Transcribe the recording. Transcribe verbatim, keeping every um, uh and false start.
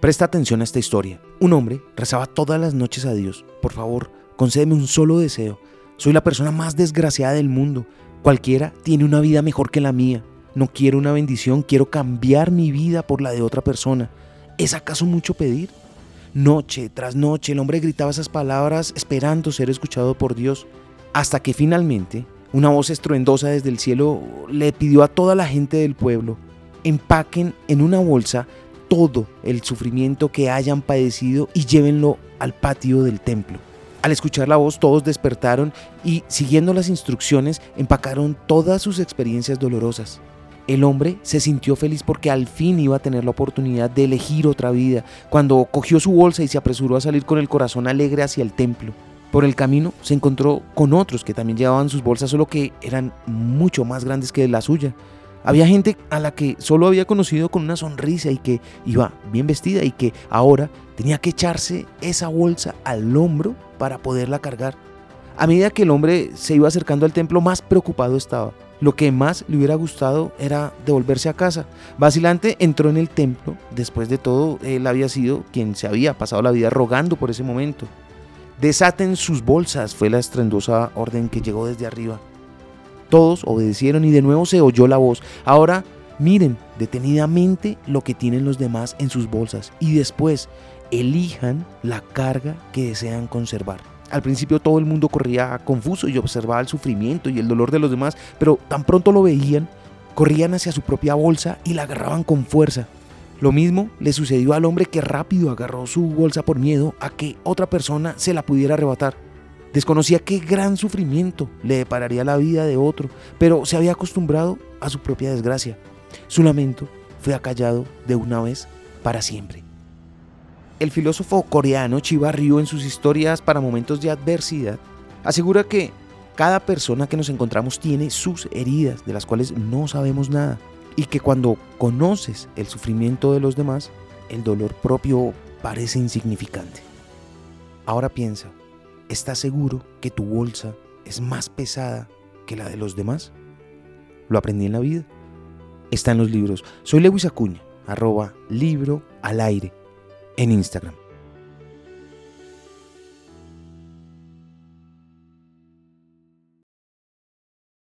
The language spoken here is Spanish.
Presta atención a esta historia. Un hombre rezaba todas las noches a Dios: por favor, concédeme un solo deseo. Soy la persona más desgraciada del mundo. Cualquiera tiene una vida mejor que la mía. No quiero una bendición, quiero cambiar mi vida por la de otra persona. ¿Es acaso mucho pedir? Noche tras noche el hombre gritaba esas palabras esperando ser escuchado por Dios, hasta que finalmente una voz estruendosa desde el cielo le pidió a toda la gente del pueblo: empaquen en una bolsa todo el sufrimiento que hayan padecido y llévenlo al patio del templo. Al escuchar la voz, todos despertaron y, siguiendo las instrucciones, empacaron todas sus experiencias dolorosas. El hombre se sintió feliz porque al fin iba a tener la oportunidad de elegir otra vida, cuando cogió su bolsa y se apresuró a salir con el corazón alegre hacia el templo. Por el camino se encontró con otros que también llevaban sus bolsas, solo que eran mucho más grandes que la suya. Había gente a la que solo había conocido con una sonrisa y que iba bien vestida, y que ahora tenía que echarse esa bolsa al hombro para poderla cargar. A medida que el hombre se iba acercando al templo, más preocupado estaba. Lo que más le hubiera gustado era devolverse a casa. Vacilante entró en el templo. Después de todo, él había sido quien se había pasado la vida rogando por ese momento. «Desaten sus bolsas», fue la estruendosa orden que llegó desde arriba. Todos obedecieron y de nuevo se oyó la voz: «Ahora miren detenidamente lo que tienen los demás en sus bolsas y después elijan la carga que desean conservar». Al principio todo el mundo corría confuso y observaba el sufrimiento y el dolor de los demás, pero tan pronto lo veían, corrían hacia su propia bolsa y la agarraban con fuerza. Lo mismo le sucedió al hombre, que rápido agarró su bolsa por miedo a que otra persona se la pudiera arrebatar. Desconocía qué gran sufrimiento le depararía la vida de otro, pero se había acostumbrado a su propia desgracia. Su lamento fue acallado de una vez para siempre. El filósofo coreano Chiba Ryo, en sus historias para momentos de adversidad, asegura que cada persona que nos encontramos tiene sus heridas, de las cuales no sabemos nada, y que cuando conoces el sufrimiento de los demás, el dolor propio parece insignificante. Ahora piensa, ¿estás seguro que tu bolsa es más pesada que la de los demás? Lo aprendí en la vida. Está en los libros. Soy Lewis Acuña, arroba libro al aire en Instagram.